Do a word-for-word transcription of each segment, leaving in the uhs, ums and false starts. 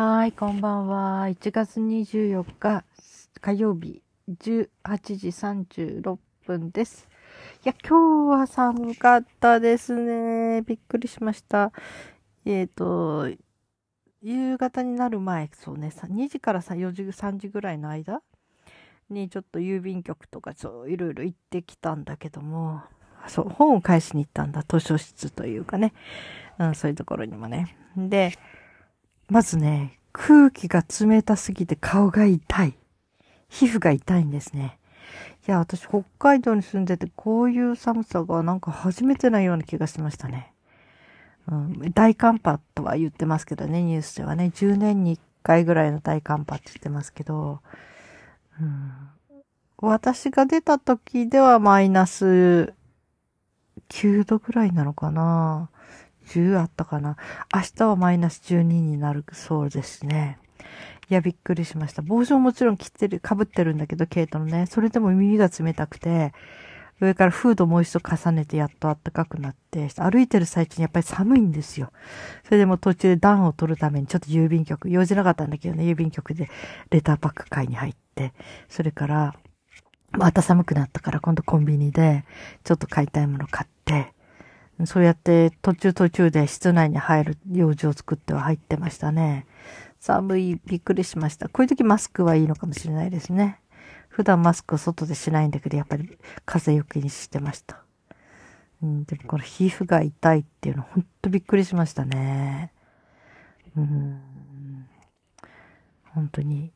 はい、こんばんは。いちがつにじゅうよっか火曜日じゅうはちじさんじゅうろっぷんです。いや、今日は寒かったですね。びっくりしました。えっと、夕方になる前、そうね、にじからよじ、さんじぐらいの間にちょっと郵便局とかそういろいろ行ってきたんだけども、そう、本を返しに行ったんだ。図書室というかね。うん、そういうところにもね。で、まずね、空気が冷たすぎて顔が痛い。皮膚が痛いんですね。いや、私、北海道に住んでて、こういう寒さがなんか初めてなような気がしましたね。うん、大寒波とは言ってますけどね、ニュースではね。じゅうねんにいっかいぐらいの大寒波って言ってますけど、うん、私が出た時ではマイナスきゅうどぐらいなのかな。じゅうあったかな。明日はマイナスじゅうにになるそうですね。いや、びっくりしました。帽子ももちろん着てる、被ってるんだけど、毛糸のね。それでも耳が冷たくて、上からフードもう一度重ねてやっと暖かくなって、歩いてる最中にやっぱり寒いんですよ。それでも途中で暖を取るためにちょっと郵便局、用事なかったんだけどね、郵便局でレターパック買いに入って、それから、また寒くなったから今度コンビニでちょっと買いたいもの買って、そうやって途中途中で室内に入る用事を作っては入ってましたね。寒い、びっくりしました。こういう時マスクはいいのかもしれないですね。普段マスクを外でしないんだけど、やっぱり風よけにしてました。うん、でもこの皮膚が痛いっていうのほんとびっくりしましたね。うん、本当に。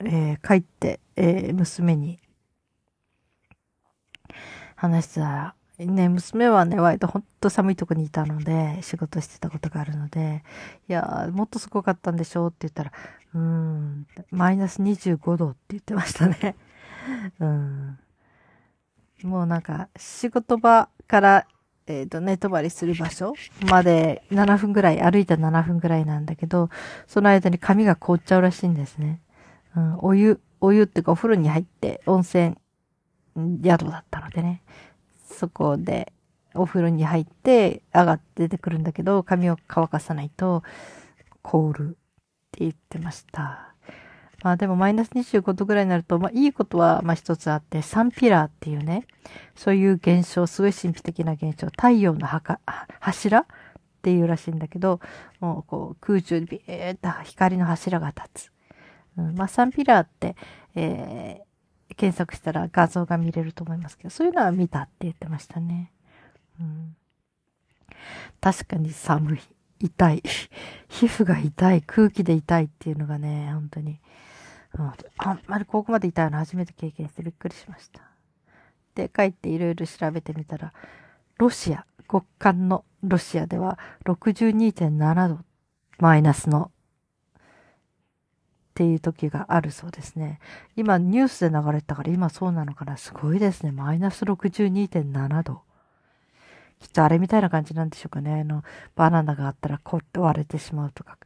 えー、帰って、えー、娘に話したら、ね、娘はね、割とほんと寒いとこにいたので、仕事してたことがあるので、いやー、もっとすごかったんでしょうって言ったら、うーん、マイナスにじゅうごどって言ってましたね。うん。もうなんか、仕事場から、えっと、寝泊まりする場所までななふんぐらい、歩いたななふんぐらいなんだけど、その間に髪が凍っちゃうらしいんですね。うん、お湯、お湯っていうかお風呂に入って、温泉、宿だったのでね。そこでお風呂に入って上がって出てくるんだけど、髪を乾かさないと凍るって言ってました。まあでもマイナスにじゅうごどぐらいになると、まあいいことはまあ一つあって、サンピラーっていうね、そういう現象、すごい神秘的な現象、太陽のはか柱っていうらしいんだけど、もうこう空中にビーッと光の柱が立つ。うん、まあサンピラーって、えー検索したら画像が見れると思いますけど、そういうのは見たって言ってましたね。うん、確かに寒い、痛い、皮膚が痛い、空気で痛いっていうのがね、本当に、うん、あんまりここまで痛いの初めて経験してびっくりしました。で、帰っていろいろ調べてみたら、ロシア、極寒のロシアでは ろくじゅうにてんななどマイナスのっていう時があるそうですね。今ニュースで流れたから今そうなのかな。すごいですね。マイナス ろくじゅうにてんななど。きっとあれみたいな感じなんでしょうかね。あの、バナナがあったらこう割れてしまうとか。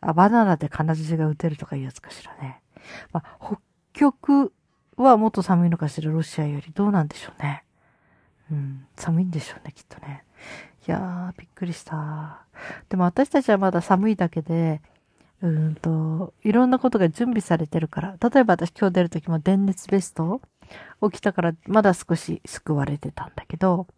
あ、バナナで金槌が打てるとかいうやつかしらね。まあ、北極はもっと寒いのかしら、ロシアより。どうなんでしょうね。うん、寒いんでしょうね、きっとね。いやー、びっくりした。でも私たちはまだ寒いだけで、うんと、いろんなことが準備されてるから。例えば私今日出るときも電熱ベストを着たからまだ少し救われてたんだけど、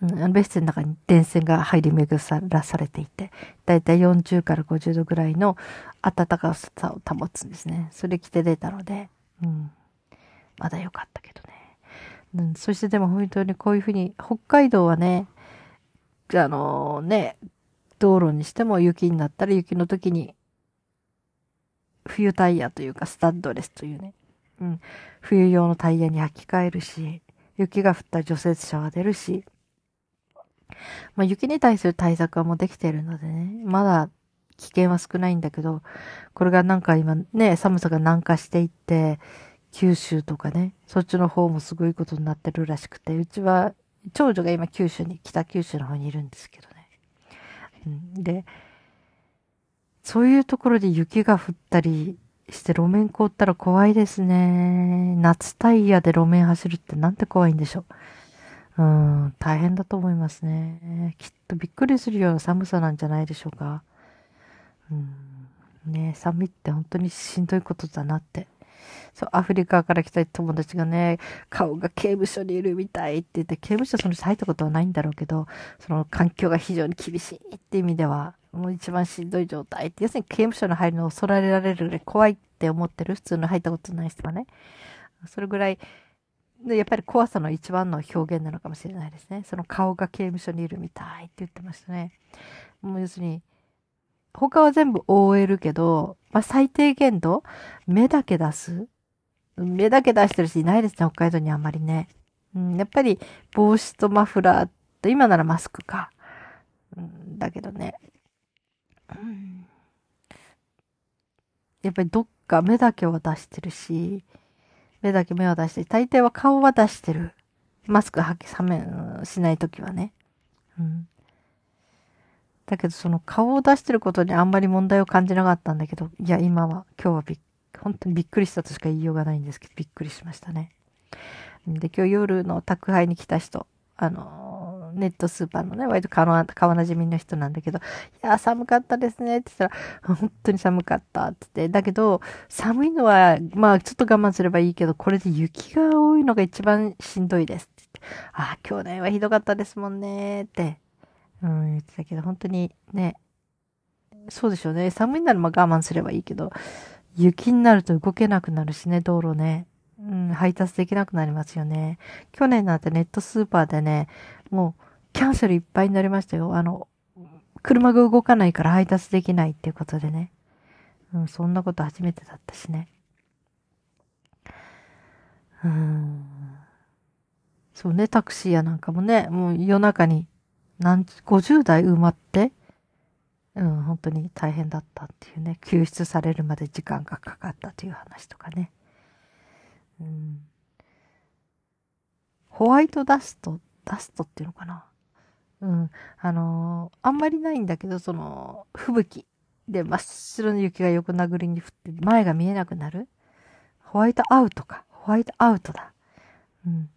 うん、ベストの中に電線が入り巡らされていて、だいたいよんじゅうからごじゅうどぐらいの暖かさを保つんですね。それ着て出たので、うん、まだ良かったけどね、うん。そしてでも本当にこういうふうに、北海道はね、あのー、ね、道路にしても雪になったら雪の時に冬タイヤというかスタッドレスというね、うん、冬用のタイヤに履き替えるし、雪が降ったら除雪車が出るし、まあ、雪に対する対策はもうできているのでね、まだ危険は少ないんだけど、これがなんか今ね、寒さが南下していって、九州とかね、そっちの方もすごいことになってるらしくて、うちは長女が今九州に、北九州の方にいるんですけどね。で、そういうところで雪が降ったりして路面凍ったら怖いですね。夏タイヤで路面走るってなんて怖いんでしょう。うん、大変だと思いますね。きっとびっくりするような寒さなんじゃないでしょうか。うん、ね、寒いって本当にしんどいことだなって。そう、アフリカから来た友達がね、顔が刑務所にいるみたいって言って、刑務所その入ったことはないんだろうけど、その環境が非常に厳しいって意味では、もう一番しんどい状態って、要するに刑務所に入るのを恐れられるぐらい怖いって思ってる、普通の入ったことない人はね。それぐらい、でやっぱり怖さの一番の表現なのかもしれないですね。その顔が刑務所にいるみたいって言ってましたね。もう要するに、他は全部覆えるけど、まあ、最低限度、目だけ出す。目だけ出してる人いないですね、北海道にあんまりね。うん、やっぱり帽子とマフラーと、今ならマスクか。うん、だけどね、うん。やっぱりどっか目だけは出してるし、目だけ目は出してる。大抵は顔は出してる。マスクはけさめしないときはね。うん。だけどその顔を出してることにあんまり問題を感じなかったんだけど、いや今は、今日はびっ本当にびっくりしたとしか言いようがないんですけど、びっくりしましたね。で、今日夜の宅配に来た人、あの、ネットスーパーのね、割と顔なじみの人なんだけど、いや、寒かったですねって言ったら、本当に寒かったって言って、だけど、寒いのは、まあちょっと我慢すればいいけど、これで雪が多いのが一番しんどいですって言って、ああ、去年はひどかったですもんねって。うん、言ってたけど、本当にね、そうでしょうね。寒いならまあ我慢すればいいけど、雪になると動けなくなるしね、道路ね。うん、配達できなくなりますよね。去年なんてネットスーパーでね、もうキャンセルいっぱいになりましたよ。あの、車が動かないから配達できないっていうことでね。うん、そんなこと初めてだったしね。うん。そうね、タクシーやなんかもね、もう夜中に、何、ごじゅうだい埋まって、うん、本当に大変だったっていうね、救出されるまで時間がかかったという話とかね。うん、ホワイトダスト、ダストっていうのかな。うん、あのー、あんまりないんだけど、その、吹雪で真っ白の雪が横殴りに降って、前が見えなくなる。ホワイトアウトか。ホワイトアウトだ。うん。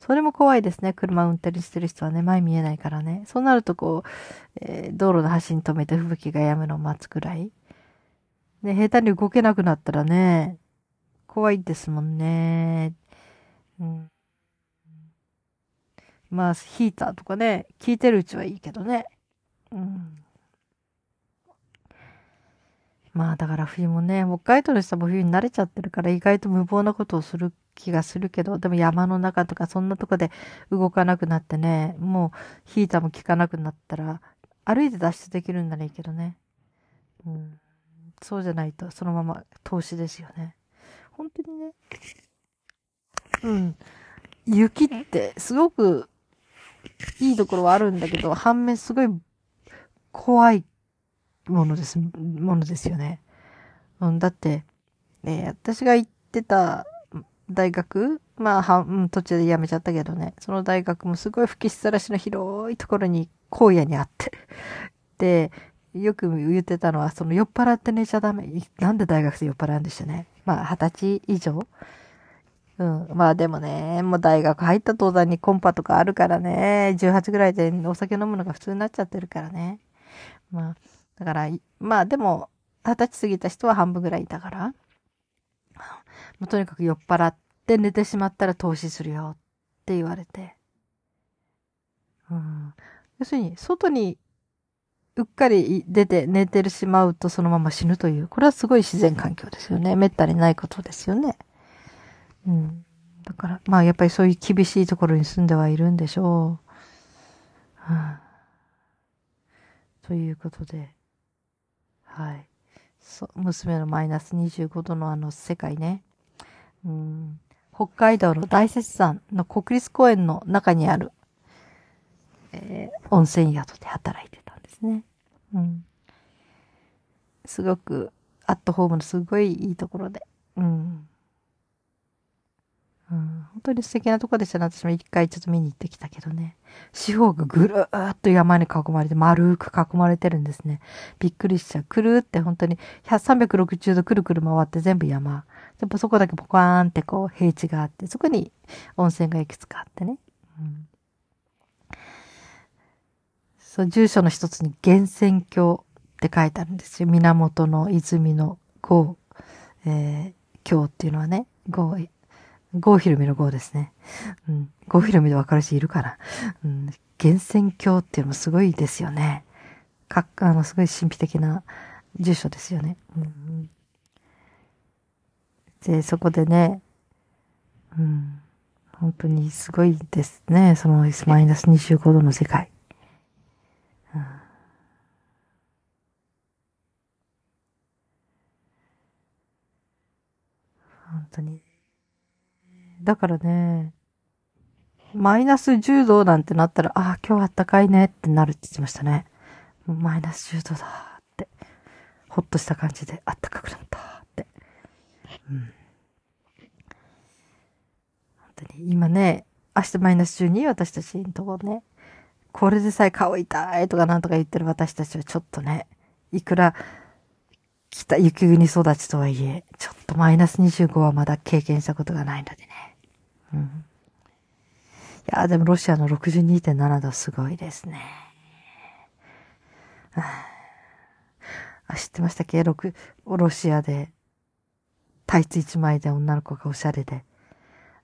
それも怖いですね。車運転してる人はね、前見えないからね。そうなるとこう、えー、道路の端に止めて吹雪が止むのを待つくらい。ね、下手に動けなくなったらね、怖いですもんね。うん。まあ、ヒーターとかね、効いてるうちはいいけどね。うん。まあ、だから冬もね、北海道の人も冬に慣れちゃってるから、意外と無謀なことをする気がするけど、でも山の中とかそんなとこで動かなくなってね、もうヒーターも効かなくなったら、歩いて脱出できるんならいいけどね。うん、そうじゃないと、そのまま投資ですよね。本当にね。うん。雪ってすごくいいところはあるんだけど、反面すごい怖いものです、ものですよね。うん、だって、ね、私が行ってた、大学まあは、うん、途中で辞めちゃったけどね、その大学もすごい吹きさらしの広いところに荒野にあってで、よく言ってたのは、その酔っ払って寝ちゃダメ。なんで大学生酔っ払うんでしたね。まあ二十歳以上、うん、まあでもね、もう大学入った途端にコンパとかあるからね、じゅうはちぐらいでお酒飲むのが普通になっちゃってるからね。まあだから、まあでも二十歳過ぎた人は半分ぐらいいたから。もうとにかく酔っ払って寝てしまったら投資するよって言われて。うん。要するに、外にうっかり出て寝てしまうとそのまま死ぬという。これはすごい自然環境ですよね。滅多にないことですよね。うん。だから、まあやっぱりそういう厳しいところに住んではいるんでしょう。うん。ということで。はい。そう、娘のマイナスにじゅうごどのあの世界ね。うん、北海道の大雪山の国立公園の中にある、えー、温泉宿で働いてたんですね。うん、すごくアットホームのすごいいいところで、うんうん、本当に素敵なところでしたね。私も一回ちょっと見に行ってきたけどね、四方がぐるーっと山に囲まれて、丸く囲まれてるんですね。びっくりしちゃう。くるーって本当にさんびゃくろくじゅうどくるくる回って全部山。やっぱそこだけポカーンってこう平地があって、そこに温泉がいくつかあってね。うん、その住所の一つに源泉郷って書いてあるんですよ。源の泉の郷、えー、郷っていうのはね、郷、郷ひろみの郷ですね。うん、郷ひろみでわかる人いるから、うん、源泉郷っていうのもすごいですよね。かっ、あの、すごい神秘的な住所ですよね。うん、で、そこでね、うん、本当にすごいですね。そのマイナスにじゅうごどの世界。うん、本当に。だからね、マイナスじゅうどなんてなったら、ああ、今日あったかいねってなるって言ってましたね。マイナスじゅうどだって。ほっとした感じで、あったかくなったって。うん。本当に、今ね、明日マイナスじゅうに、私たちのとこね、これでさえ顔痛いとかなんとか言ってる私たちはちょっとね、いくら、北雪国育ちとはいえ、ちょっとマイナスにじゅうごはまだ経験したことがないのでね。うん。いやーでもロシアの ろくじゅうにてんななどすごいですね。あ、知ってましたっけ？ロシアで、タイツ一枚で女の子がおしゃれで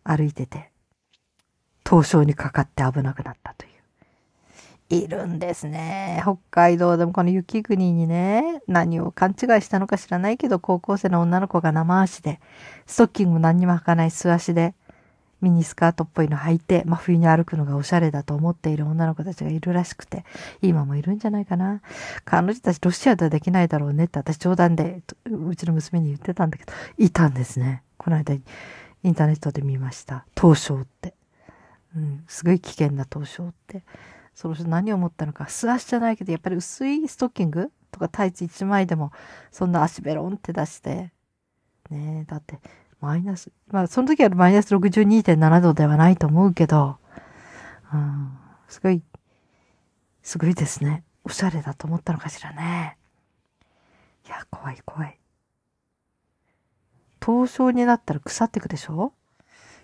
歩いてて、凍傷にかかって危なくなったという。いるんですね。北海道でもこの雪国にね、何を勘違いしたのか知らないけど、高校生の女の子が生足で、ストッキングも何にも履かない素足で、ミニスカートっぽいの履いて、真冬に歩くのがおしゃれだと思っている女の子たちがいるらしくて、今もいるんじゃないかな。彼女たちロシアではできないだろうねって私冗談で、うちの娘に言ってたんだけど、いたんですね。この間インターネットで見ました。凍傷って。うん、すごい危険な凍傷って。その人何を思ったのか、素足じゃないけど、やっぱり薄いストッキングとかタイツ一枚でも、そんな足ベロンって出して、ねえ、だって、マイナス、まあその時はマイナス ろくじゅうにてんななどではないと思うけど、うん、すごい、すごいですね。おしゃれだと思ったのかしらね。いや、怖い怖い。凍傷になったら腐っていくでしょ？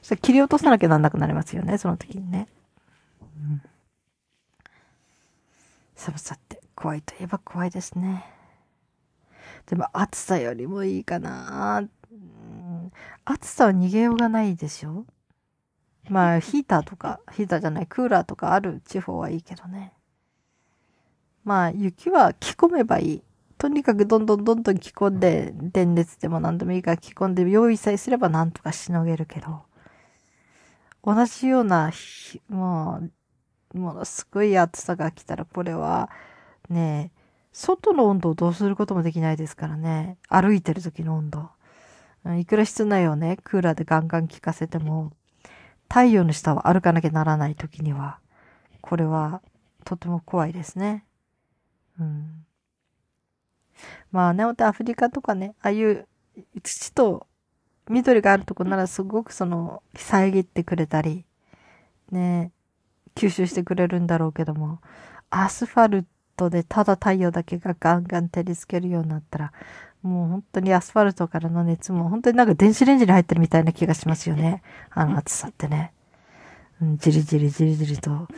そしたら切り落とさなきゃなんなくなりますよね、その時にね。うん寒さって怖いといえば怖いですね。でも暑さよりもいいかな。うん、暑さは逃げようがないでしょ。まあヒーターとか、ヒーターじゃないクーラーとかある地方はいいけどね。まあ雪は着込めばいい。とにかくどんどんどんどん着込んで、電熱でも何でもいいから着込んで用意さえすればなんとかしのげるけど、同じようなもうものすごい暑さが来たらこれはね、外の温度をどうすることもできないですからね。歩いてる時の温度、いくら室内をねクーラーでガンガン効かせても太陽の下を歩かなきゃならない時にはこれはとても怖いですね。うん。まあね、ほんとアフリカとかね、ああいう土と緑があるとこならすごくその遮ってくれたりね、吸収してくれるんだろうけども、アスファルトでただ太陽だけがガンガン照りつけるようになったら、もう本当にアスファルトからの熱も本当になんか電子レンジに入ってるみたいな気がしますよね。あの暑さってね、うん、じりじりじりじりと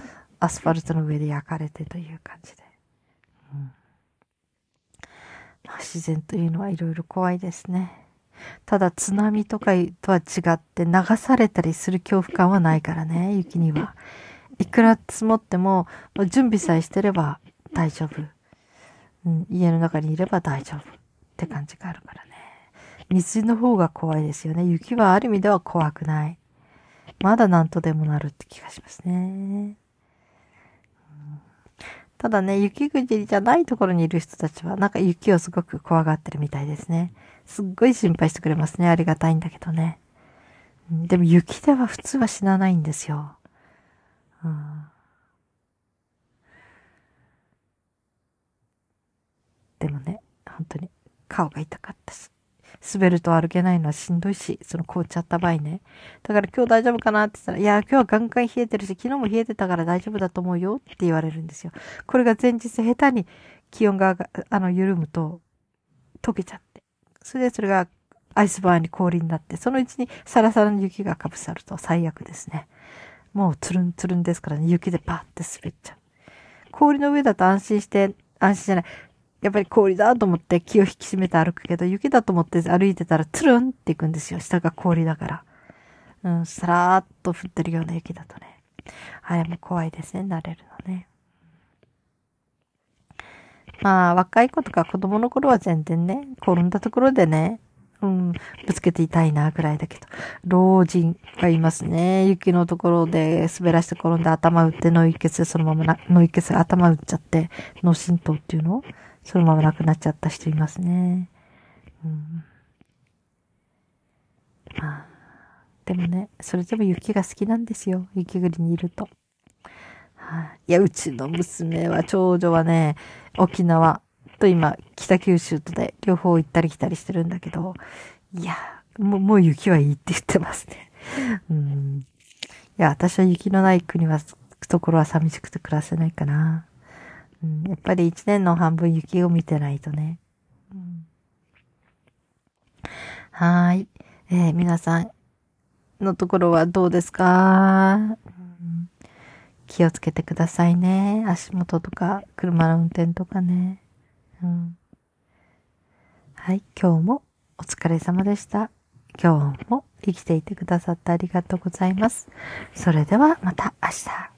アスファルトの上で焼かれてという感じで、うん、自然というのはいろいろ怖いですね。ただ津波とかとは違って流されたりする恐怖感はないからね、雪には。いくら積もっても、準備さえしてれば大丈夫、うん。家の中にいれば大丈夫って感じがあるからね。水の方が怖いですよね。雪はある意味では怖くない。まだなんとでもなるって気がしますね。うん、ただね、雪国じゃないところにいる人たちは、なんか雪をすごく怖がってるみたいですね。すっごい心配してくれますね。ありがたいんだけどね。うん、でも雪では普通は死なないんですよ。うん、でもね、本当に顔が痛かったし、滑ると歩けないのはしんどいし、その凍っちゃった場合ね。だから今日大丈夫かなって言ったら、いや今日はガンガン冷えてるし、昨日も冷えてたから大丈夫だと思うよって言われるんですよ。これが前日下手に気温があの緩むと溶けちゃって、それでそれがアイスバーンに氷になって、そのうちにサラサラの雪がかぶさると最悪ですね。もうつるんつるんですからね、雪でパーって滑っちゃう。氷の上だと安心して、安心じゃない。やっぱり氷だと思って気を引き締めて歩くけど、雪だと思って歩いてたらツルンっていくんですよ。下が氷だから。うん、さらーっと降ってるような雪だとね。あれも怖いですね、慣れるのね。まあ、若い子とか子供の頃は全然ね、転んだところでね、うん、ぶつけて痛いな、くらいだけど。老人がいますね。雪のところで滑らして転んで頭打って脳溢血でそのままな、脳溢血で頭打っちゃって、脳震盪っていうのをそのまま亡くなっちゃった人いますね。うん。まあ、でもね、それでも雪が好きなんですよ。雪国にいると。はい。いや、うちの娘は、長女はね、沖縄と今、北九州とで両方行ったり来たりしてるんだけど、いや、もう、もう雪はいいって言ってますね。うん。いや、私は雪のない国は、ところは寂しくて暮らせないかな。うん、やっぱり一年の半分雪を見てないとね。うん、はーい。えー、皆さんのところはどうですか？うん、気をつけてくださいね。足元とか、車の運転とかね。うん、はい、今日もお疲れ様でした。今日も生きていてくださってありがとうございます。それではまた明日。